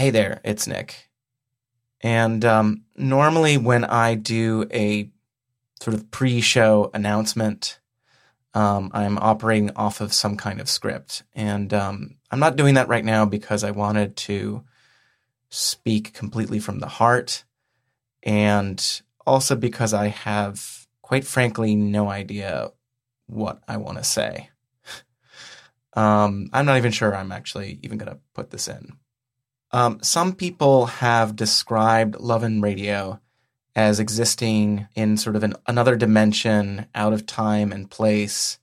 hey there, it's Nick. And normally when I do a sort of pre-show announcement, I'm operating off of some kind of script. And I'm not doing that right now because I wanted to speak completely from the heart, and also because I have, quite frankly, no idea what I want to say. I'm not even sure I'm actually even going to put this in. Some people have described Love and Radio as existing in sort of another dimension, out of time and place.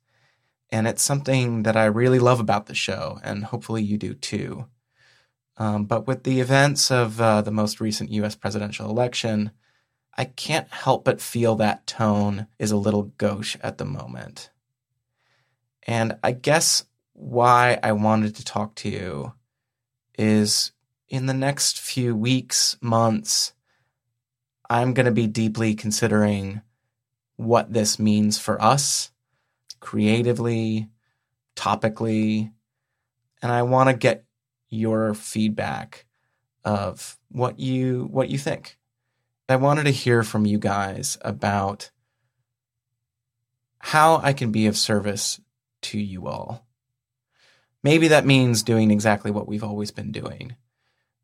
And it's something that I really love about the show, and hopefully you do too. But with the events of the most recent U.S. presidential election, I can't help but feel that tone is a little gauche at the moment. And I guess why I wanted to talk to you is, in the next few weeks, months, I'm going to be deeply considering what this means for us, creatively, topically, and I want to get your feedback of what you think. I wanted to hear from you guys about how I can be of service to you all. Maybe that means doing exactly what we've always been doing,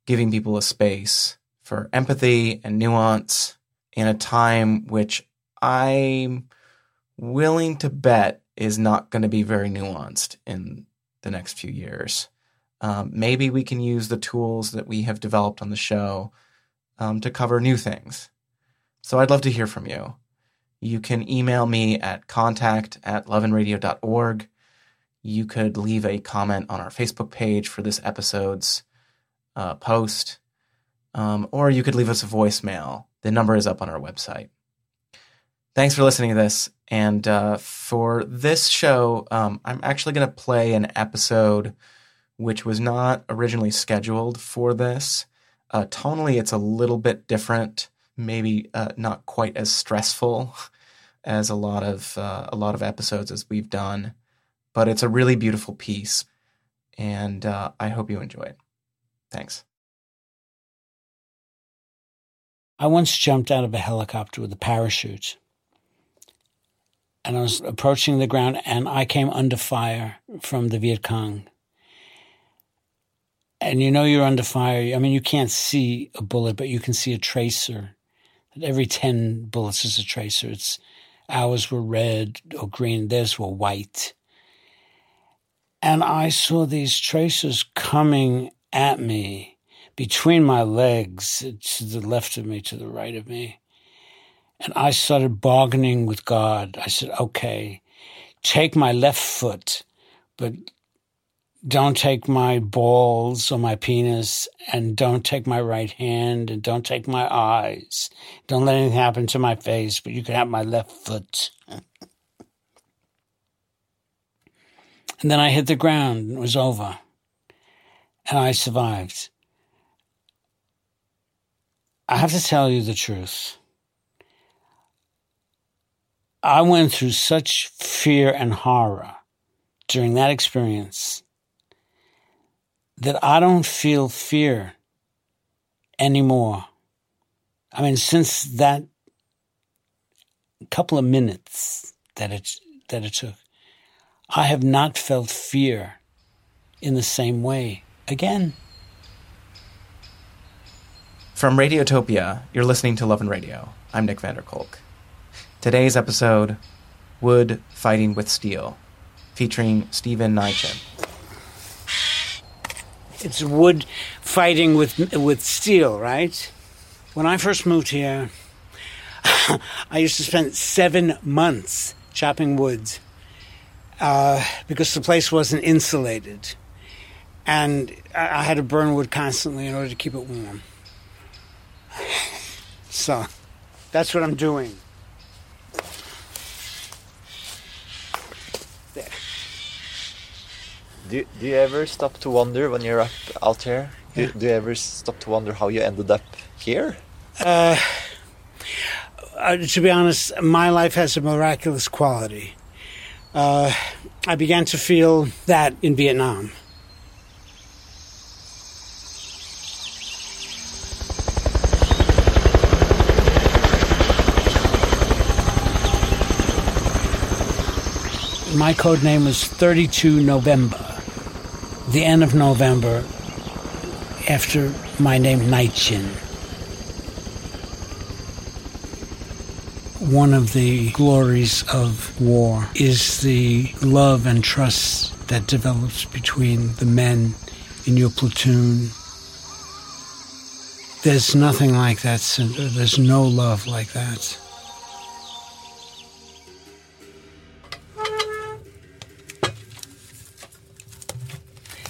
giving people a space for empathy and nuance in a time which I'm willing to bet is not going to be very nuanced in the next few years. Maybe we can use the tools that we have developed on the show to cover new things. So I'd love to hear from you. You can email me at contact@loveandradio.org. You could leave a comment on our Facebook page for this episode's post, or you could leave us a voicemail. The number is up on our website. Thanks for listening to this. And for this show, I'm actually going to play an episode which was not originally scheduled for this. Tonally, it's a little bit different, maybe not quite as stressful as a lot of episodes as we've done, but it's a really beautiful piece, and I hope you enjoy it. Thanks. I once jumped out of a helicopter with a parachute, and I was approaching the ground, and I came under fire from the Viet Cong. And you know you're under fire. I mean, you can't see a bullet, but you can see a tracer. Every 10 bullets is a tracer. Ours were red or green. Theirs were white. And I saw these tracers coming at me between my legs, to the left of me, to the right of me. And I started bargaining with God. I said, okay, take my left foot, but don't take my balls or my penis, and don't take my right hand, and don't take my eyes. Don't let anything happen to my face, but you can have my left foot. And then I hit the ground, and it was over. And I survived. I have to tell you the truth. I went through such fear and horror during that experience that I don't feel fear anymore. I mean, since that couple of minutes that it took, I have not felt fear in the same way again. From Radiotopia, you're listening to Love and Radio. I'm Nick Vanderkolk. Today's episode, Wood Fighting with Steel, featuring Stephen Nietzsche. It's wood fighting with steel, right? When I first moved here, I used to spend 7 months chopping wood because the place wasn't insulated. And I had to burn wood constantly in order to keep it warm. So that's what I'm doing. There. Do you ever stop to wonder when you're up out here? Yeah. Do you ever stop to wonder how you ended up here? To be honest, my life has a miraculous quality. I began to feel that in Vietnam. my code name was 32 November, the end of November, after my name Nietzsche. One of the glories of war is the love and trust that develops between the men in your platoon. There's nothing like that, Sindre. There's no love like that.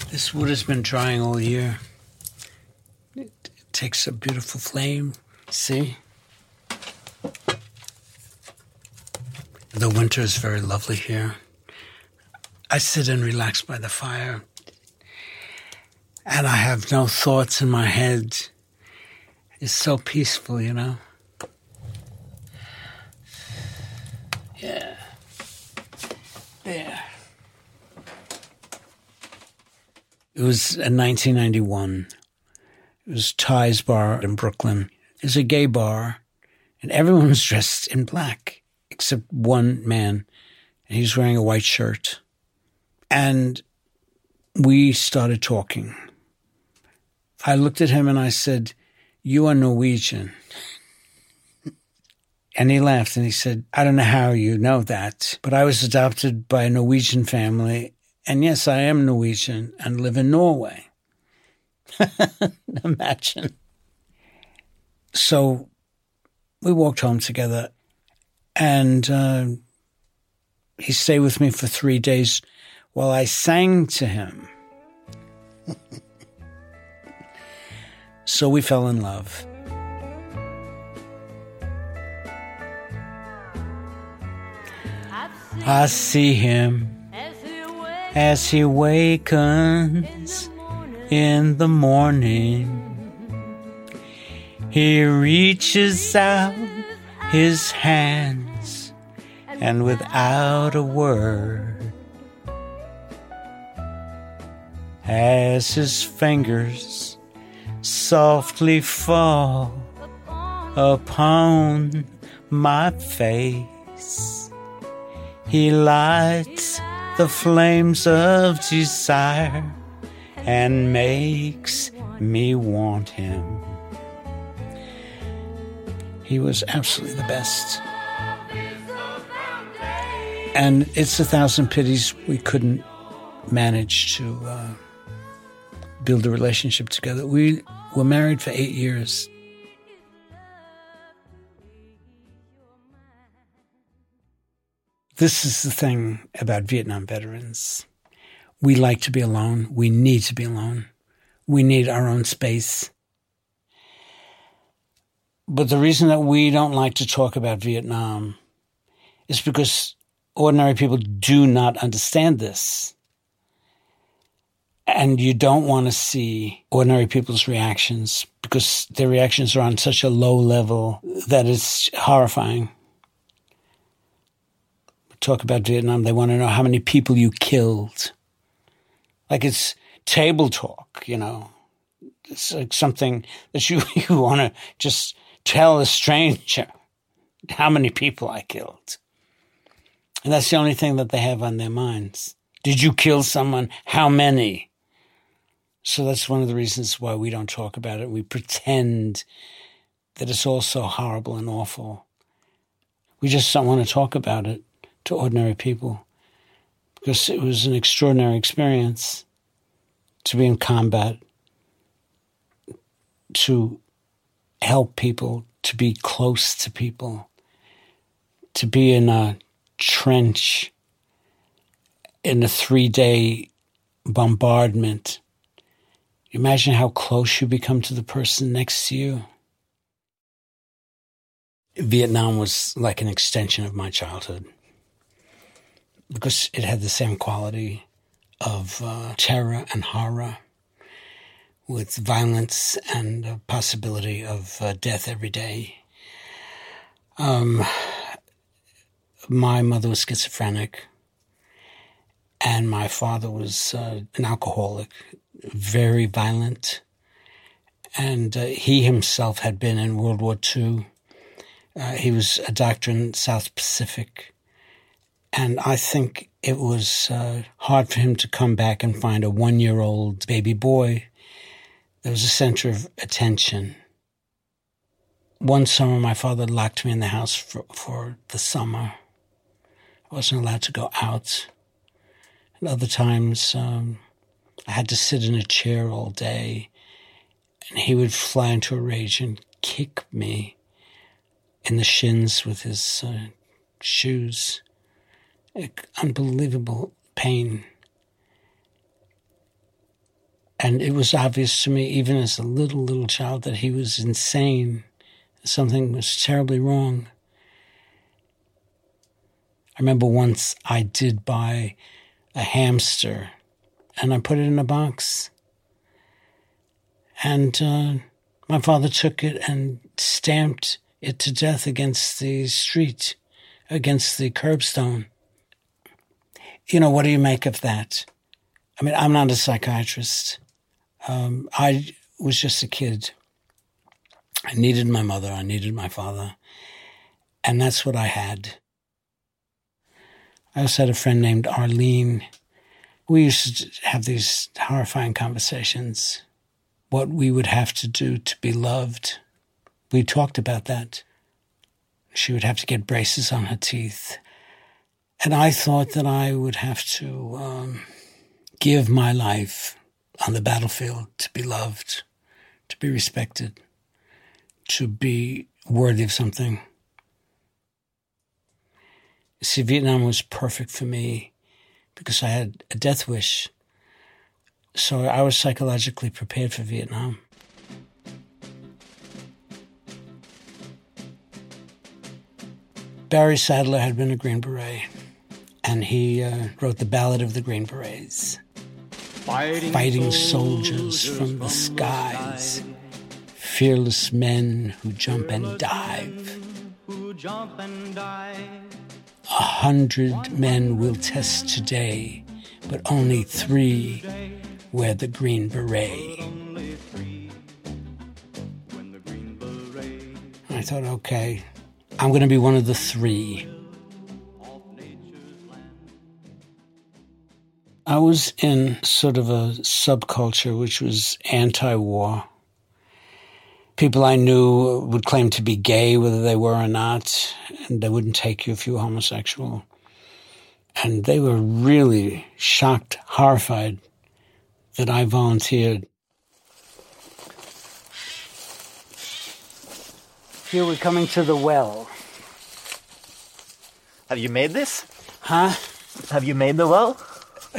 This wood has been drying all year. It takes a beautiful flame. See? The winter is very lovely here. I sit and relax by the fire, and I have no thoughts in my head. It's so peaceful, you know? Yeah. There. It was in 1991. It was Ty's Bar in Brooklyn. It's a gay bar, and everyone was dressed in black, except one man, and he was wearing a white shirt. And we started talking. I looked at him and I said, "You are Norwegian." And he laughed and he said, "I don't know how you know that, but I was adopted by a Norwegian family, and yes, I am Norwegian and live in Norway." Imagine. So we walked home together, and he stayed with me for 3 days while I sang to him. So we fell in love. I see him as he wakens in the morning. He reaches out his hands, and without a word, as his fingers softly fall upon my face, he lights the flames of desire and makes me want him. He was absolutely the best. And it's a thousand pities we couldn't manage to build a relationship together. We were married for 8 years. This is the thing about Vietnam veterans. We like to be alone. We need to be alone. We need our own space. But the reason that we don't like to talk about Vietnam is because ordinary people do not understand this. And you don't want to see ordinary people's reactions, because their reactions are on such a low level that it's horrifying. Talk about Vietnam, they want to know how many people you killed. Like it's table talk, you know. It's like something that you want to just tell a stranger how many people I killed. And that's the only thing that they have on their minds. Did you kill someone? How many? So that's one of the reasons why we don't talk about it. We pretend that it's all so horrible and awful. We just don't want to talk about it to ordinary people, because it was an extraordinary experience to be in combat, to help people, to be close to people, to be in a trench in a 3-day bombardment. Imagine how close you become to the person next to you. Vietnam was like an extension of my childhood, because it had the same quality of terror and horror, with violence and a possibility of death every day. My mother was schizophrenic, and my father was an alcoholic, very violent. And he himself had been in World War II. He was a doctor in the South Pacific. And I think it was hard for him to come back and find a one-year-old baby boy. There was a center of attention. One summer, my father locked me in the house for the summer. I wasn't allowed to go out. And other times, I had to sit in a chair all day, and he would fly into a rage and kick me in the shins with his shoes. Unbelievable pain. And it was obvious to me, even as a little child, that he was insane. Something was terribly wrong. I remember once I did buy a hamster, and I put it in a box. And my father took it and stamped it to death against the street, against the curbstone. You know, what do you make of that? I mean, I'm not a psychiatrist. I was just a kid. I needed my mother. I needed my father. And that's what I had. I also had a friend named Arlene. We used to have these horrifying conversations. What we would have to do to be loved. We talked about that. She would have to get braces on her teeth. And I thought that I would have to give my life on the battlefield to be loved, to be respected, to be worthy of something. See, Vietnam was perfect for me because I had a death wish. So I was psychologically prepared for Vietnam. Barry Sadler had been a Green Beret, and he wrote the Ballad of the Green Berets. Fighting soldiers from the skies, fearless men who jump and dive. 100 men will test today, but only 3 wear the Green Beret. I thought, okay, I'm going to be one of the 3. I was in sort of a subculture which was anti-war. People I knew would claim to be gay, whether they were or not, and they wouldn't take you if you were homosexual. And they were really shocked, horrified that I volunteered. Here we're coming to the well. Have you made this? Huh? Have you made the well?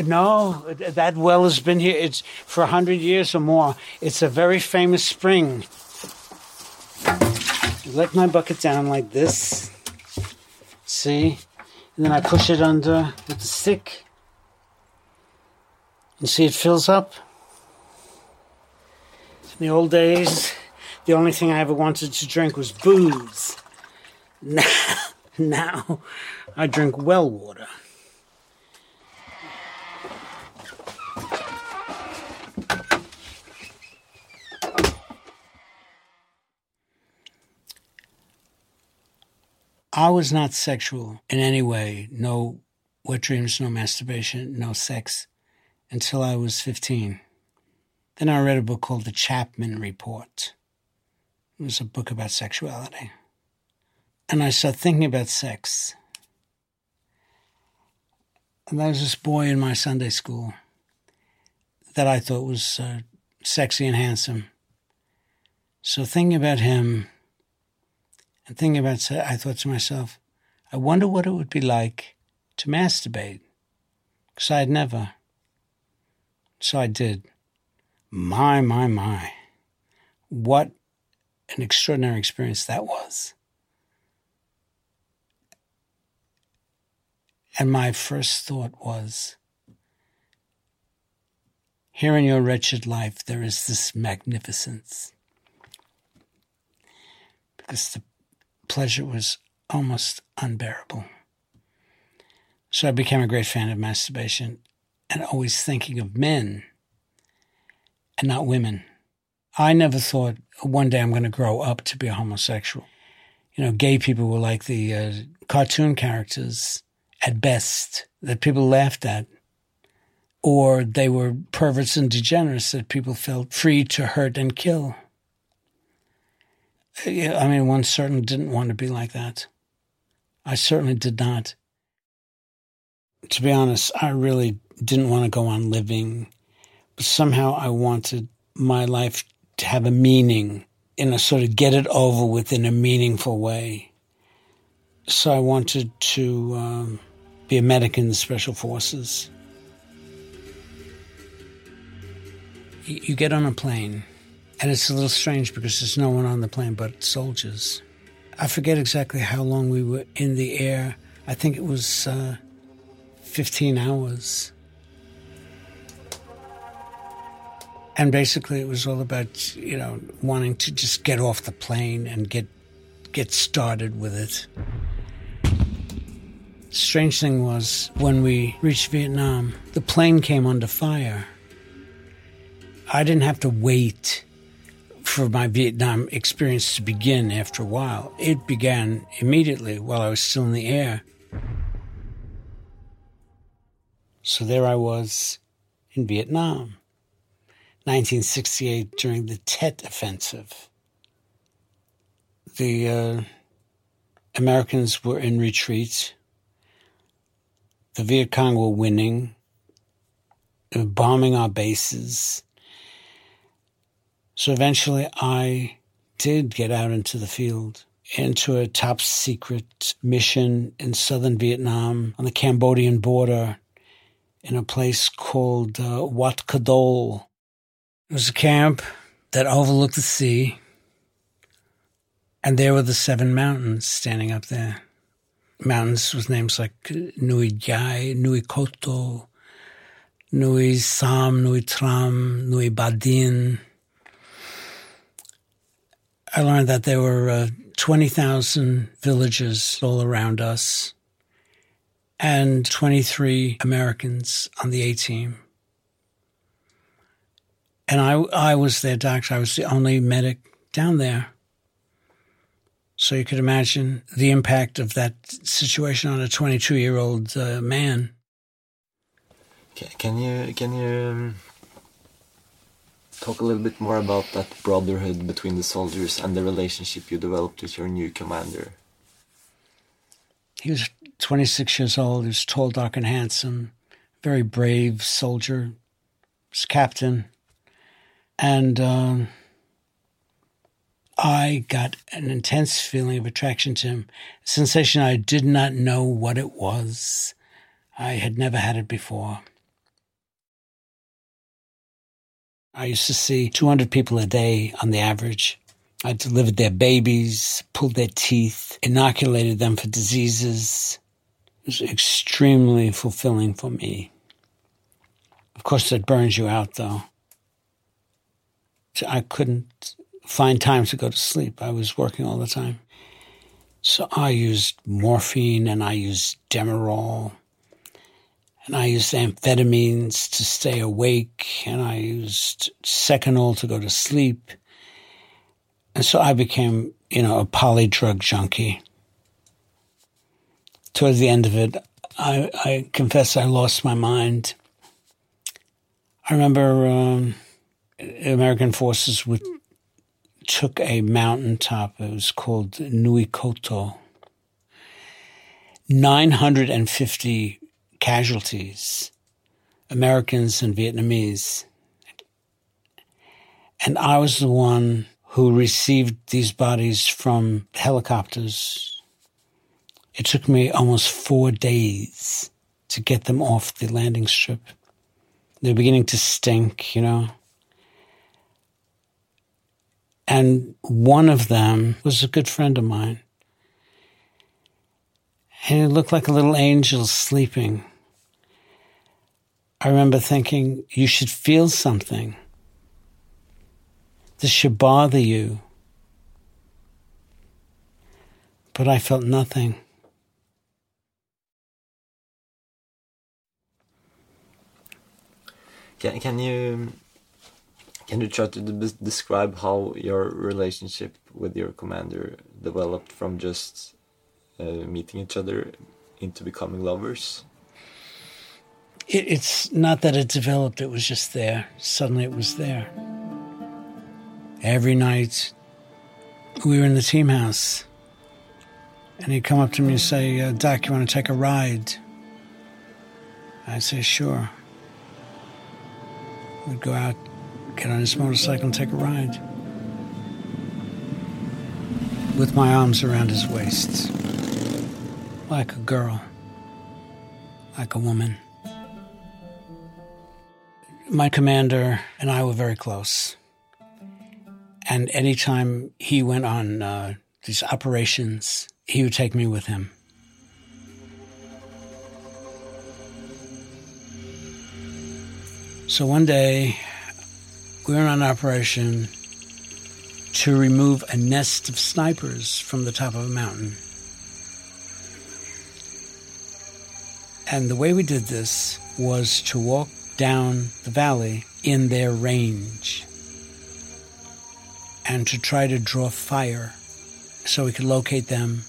No, that well has been here it's for 100 years or more. It's a very famous spring. Let my bucket down like this. See? And then I push it under with the stick. And see, it fills up. In the old days, the only thing I ever wanted to drink was booze. Now I drink well water. I was not sexual in any way, no wet dreams, no masturbation, no sex, until I was 15. Then I read a book called The Chapman Report. It was a book about sexuality. And I started thinking about sex. And there was this boy in my Sunday school that I thought was sexy and handsome. So thinking about him, and thinking about sex, I thought to myself, I wonder what it would be like to masturbate, because I had never. So I did. My. What an extraordinary experience that was. And my first thought was, here in your wretched life, there is this magnificence. Because the pleasure was almost unbearable. So I became a great fan of masturbation and always thinking of men and not women. I never thought, one day I'm going to grow up to be a homosexual. You know, gay people were like the cartoon characters, at best, that people laughed at, or they were perverts and degenerates that people felt free to hurt and kill. I mean, one certainly didn't want to be like that. I certainly did not. To be honest, I really didn't want to go on living. But somehow I wanted my life to have a meaning, and I sort of get it over with in a meaningful way. So I wanted to be a medic in the Special Forces. You get on a plane, and it's a little strange because there's no one on the plane but soldiers. I forget exactly how long we were in the air. I think it was 15 hours. And basically it was all about, you know, wanting to just get off the plane and get started with it. The strange thing was, when we reached Vietnam, the plane came under fire. I didn't have to wait for my Vietnam experience to begin after a while. It began immediately while I was still in the air. So there I was in Vietnam, 1968, during the Tet Offensive. The Americans were in retreat. The Viet Cong were winning. They were bombing our bases. So eventually I did get out into the field, into a top-secret mission in southern Vietnam on the Cambodian border in a place called Wat Kadol. It was a camp that overlooked the sea, and there were the seven mountains standing up there. Mountains with names like Nui Gai, Nui Koto, Nui Sam, Nui Tram, Nui Badin. I learned that there were 20,000 villages all around us and 23 Americans on the A-team. And I was their doctor. I was the only medic down there. So you could imagine the impact of that situation on a 22-year-old man. Can you talk a little bit more about that brotherhood between the soldiers and the relationship you developed with your new commander? He was 26 years old. He was tall, dark, and handsome. Very brave soldier. He was captain. And I got an intense feeling of attraction to him, a sensation I did not know what it was. I had never had it before. I used to see 200 people a day on the average. I delivered their babies, pulled their teeth, inoculated them for diseases. It was extremely fulfilling for me. Of course, that burns you out, though. I couldn't find time to go to sleep. I was working all the time. So I used morphine and I used Demerol and I used amphetamines to stay awake and I used Seconal to go to sleep. And so I became, you know, a polydrug junkie. Towards the end of it, I confess I lost my mind. I remember... American forces took a mountaintop. It was called Nui Koto. 950 casualties, Americans and Vietnamese. And I was the one who received these bodies from helicopters. It took me almost 4 days to get them off the landing strip. They were beginning to stink, you know. And one of them was a good friend of mine. And he looked like a little angel sleeping. I remember thinking, you should feel something. This should bother you. But I felt nothing. Can you try to describe how your relationship with your commander developed from just meeting each other into becoming lovers? It's not that it developed. It was just there. Suddenly it was there. Every night we were in the team house, and he'd come up to me and say, Doc, you want to take a ride? I'd say, sure. We'd go out, get on his motorcycle, and take a ride. With my arms around his waist. Like a girl. Like a woman. My commander and I were very close. And anytime he went on these operations, he would take me with him. So one day, we went on an operation to remove a nest of snipers from the top of a mountain. And the way we did this was to walk down the valley in their range and to try to draw fire so we could locate them,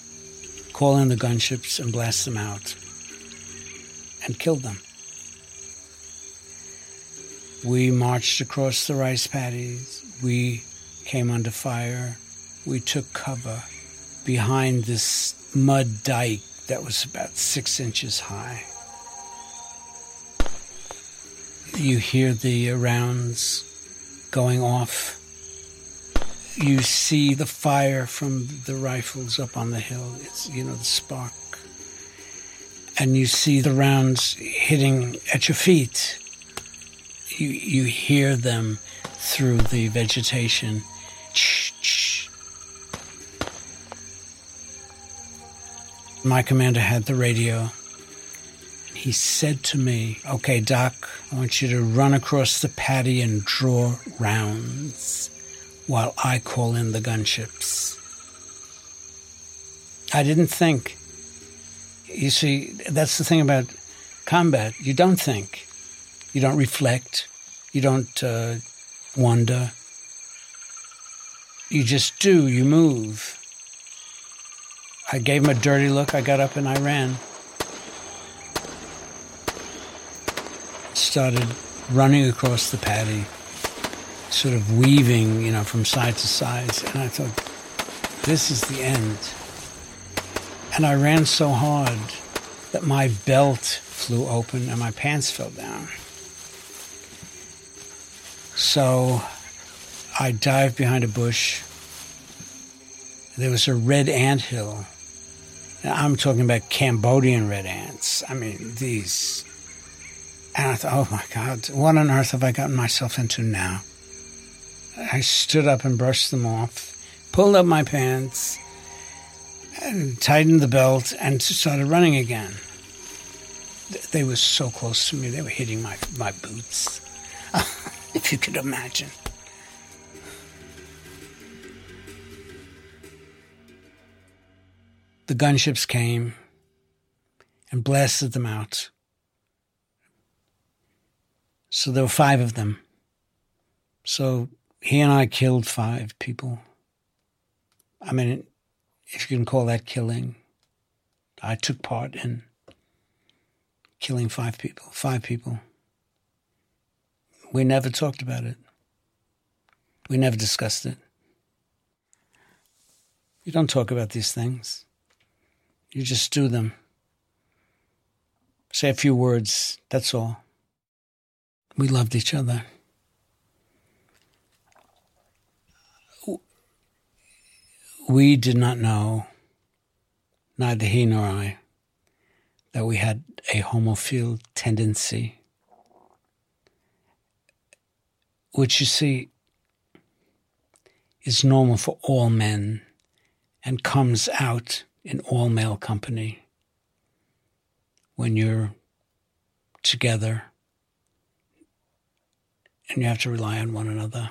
call in the gunships and blast them out, and kill them. We marched across the rice paddies. We came under fire. We took cover behind this mud dike that was about 6 inches high. You hear the rounds going off. You see the fire from the rifles up on the hill. It's, you know, the spark. And you see the rounds hitting at your feet. You hear them through the vegetation. Ch-ch. My commander had the radio. He said to me, okay, Doc, I want you to run across the paddy and draw rounds while I call in the gunships. I didn't think. You see, that's the thing about combat. You don't think. You don't reflect. You don't wonder. You just do. You move. I gave him a dirty look. I got up and I ran. Started running across the paddy, sort of weaving, you know, from side to side. And I thought, this is the end. And I ran so hard that my belt flew open and my pants fell down. So I dived behind a bush. There was a red anthill. And I'm talking about Cambodian red ants. I mean, these. And I thought, oh, my God, what on earth have I gotten myself into now? I stood up and brushed them off, pulled up my pants, and tightened the belt, and started running again. They were so close to me. They were hitting my boots, if you could imagine. The gunships came and blasted them out. So there were 5 of them. So he and I killed 5 people. I mean, if you can call that killing, I took part in killing 5 people. We never talked about it. We never discussed it. You don't talk about these things. You just do them. Say a few words, that's all. We loved each other. We did not know, neither he nor I, that we had a homophile tendency. Which, you see, is normal for all men and comes out in all male company when you're together and you have to rely on one another.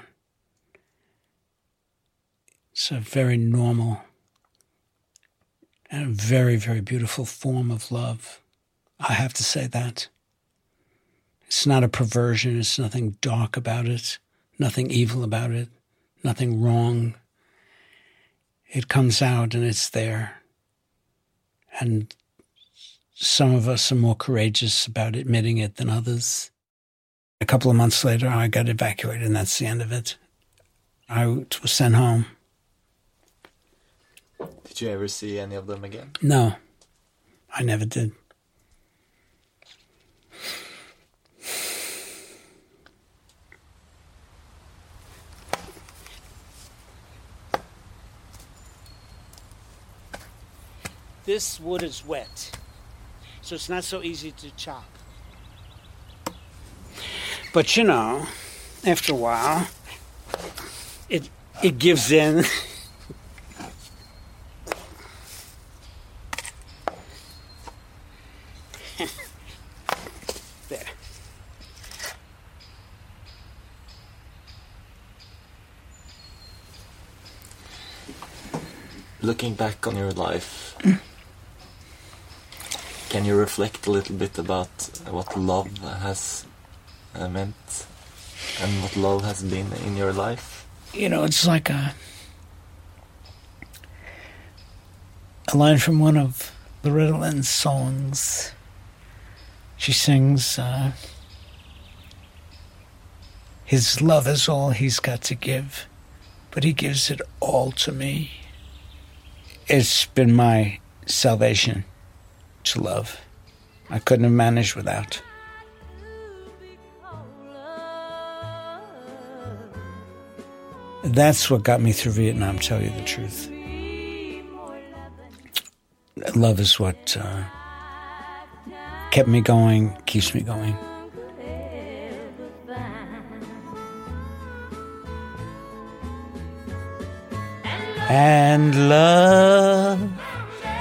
It's a very normal and a very, very beautiful form of love. I have to say that. It's not a perversion. It's nothing dark about it, nothing evil about it, nothing wrong. It comes out and it's there. And Some of us are more courageous about admitting it than others. A couple of months later, I got evacuated, and that's the end of it. I was sent home. Did you ever see any of them again? No, I never did. This wood is wet, so it's not so easy to chop. But, you know, after a while, it gives in. There. Looking back on your life, can you reflect a little bit about what love has meant and what love has been in your life? You know, it's like a line from one of Loretta Lynn's songs. She sings, his love is all he's got to give, but he gives it all to me. It's been my salvation to love. I couldn't have managed without. That's what got me through Vietnam, tell you the truth. Love is what kept me going, keeps me going. And love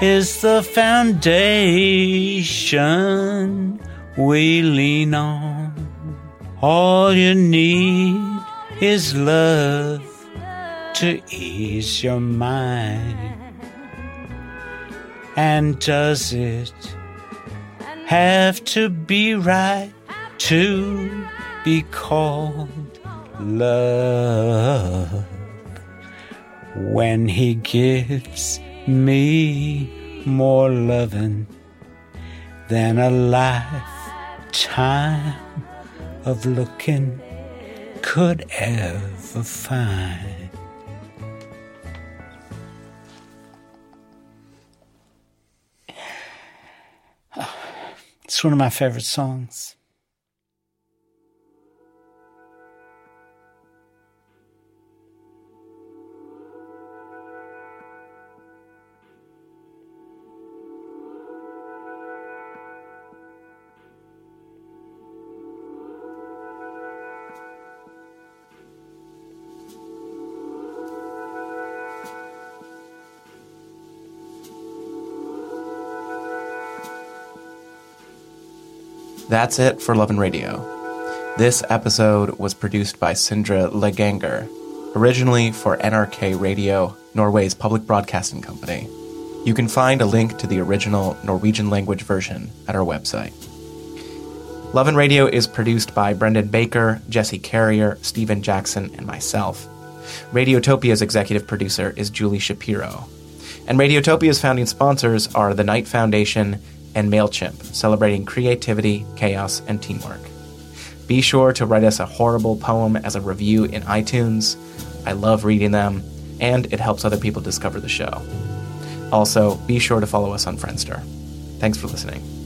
is the foundation we lean on. All you need is love to ease your mind. And does it have to be right to be called love? When he gives me more loving than a lifetime of looking could ever find. It's one of my favorite songs. That's it for Love and Radio. This episode was produced by Sindre Leganger, originally for NRK Radio, Norway's public broadcasting company. You can find a link to the original Norwegian language version at our website. Love and Radio is produced by Brendan Baker, Jesse Carrier, Stephen Jackson, and myself. Radiotopia's executive producer is Julie Shapiro. And Radiotopia's founding sponsors are the Knight Foundation and MailChimp, celebrating creativity, chaos, and teamwork. Be sure to write us a horrible poem as a review in iTunes. I love reading them, and it helps other people discover the show. Also, be sure to follow us on Friendster. Thanks for listening.